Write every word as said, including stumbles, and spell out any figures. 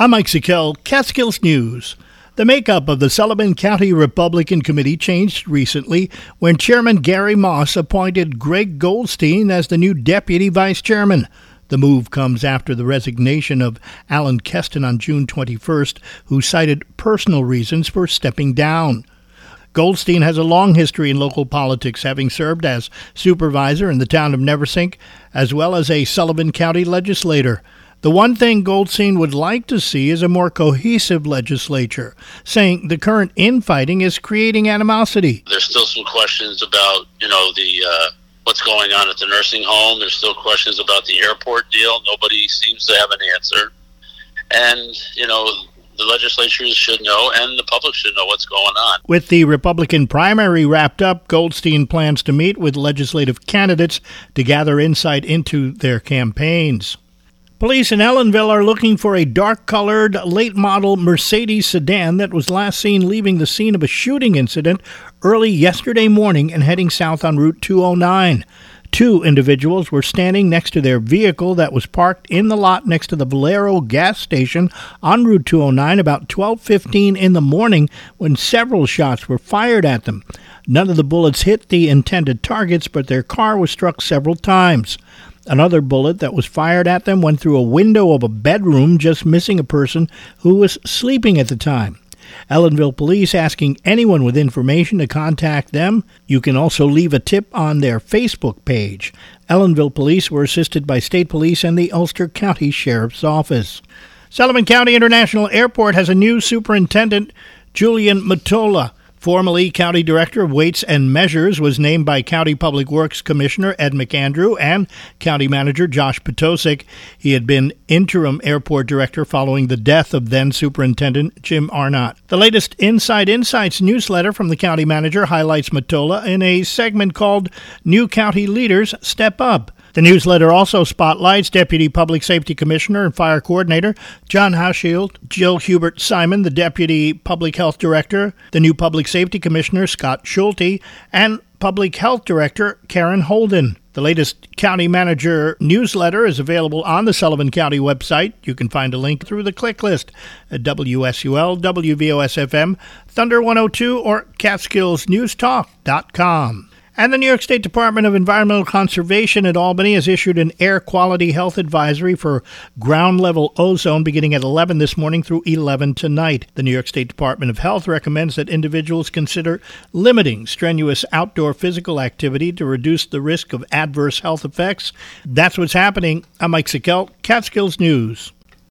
I'm Mike Zikell, Catskills News. The makeup of the Sullivan County Republican Committee changed recently when Chairman Gary Moss appointed Greg Goldstein as the new deputy vice chairman. The move comes after the resignation of Alan Keston on June twenty-first, who cited personal reasons for stepping down. Goldstein has a long history in local politics, having served as supervisor in the town of Neversink, as well as a Sullivan County legislator. The one thing Goldstein would like to see is a more cohesive legislature, saying the current infighting is creating animosity. There's still some questions about, you know, the uh, what's going on at the nursing home. There's still questions about the airport deal. Nobody seems to have an answer. And, you know, the legislatures should know and the public should know what's going on. With the Republican primary wrapped up, Goldstein plans to meet with legislative candidates to gather insight into their campaigns. Police in Ellenville are looking for a dark-colored, late-model Mercedes sedan that was last seen leaving the scene of a shooting incident early yesterday morning and heading south on Route two oh nine. Two individuals were standing next to their vehicle that was parked in the lot next to the Valero gas station on Route two oh nine about twelve fifteen in the morning when several shots were fired at them. None of the bullets hit the intended targets, but their car was struck several times. Another bullet that was fired at them went through a window of a bedroom, just missing a person who was sleeping at the time. Ellenville Police asking anyone with information to contact them. You can also leave a tip on their Facebook page. Ellenville Police were assisted by State Police and the Ulster County Sheriff's Office. Sullivan County International Airport has a new superintendent, Julian Mottola. Formerly County Director of Weights and Measures, was named by County Public Works Commissioner Ed McAndrew and County Manager Josh Potosik. He had been interim airport director following the death of then-Superintendent Jim Arnott. The latest Inside Insights newsletter from the county manager highlights Mottola in a segment called New County Leaders Step Up. The newsletter also spotlights Deputy Public Safety Commissioner and Fire Coordinator John Hashield, Jill Hubert-Simon, the Deputy Public Health Director, the new Public Safety Commissioner Scott Schulte, and Public Health Director Karen Holden. The latest County Manager newsletter is available on the Sullivan County website. You can find a link through the click list at W S U L, W V O S F M, Thunder one oh two, or Catskills News Talk dot com. And the New York State Department of Environmental Conservation at Albany has issued an air quality health advisory for ground-level ozone beginning at eleven this morning through eleven tonight. The New York State Department of Health recommends that individuals consider limiting strenuous outdoor physical activity to reduce the risk of adverse health effects. That's what's happening. I'm Mike Zikell, Catskills News.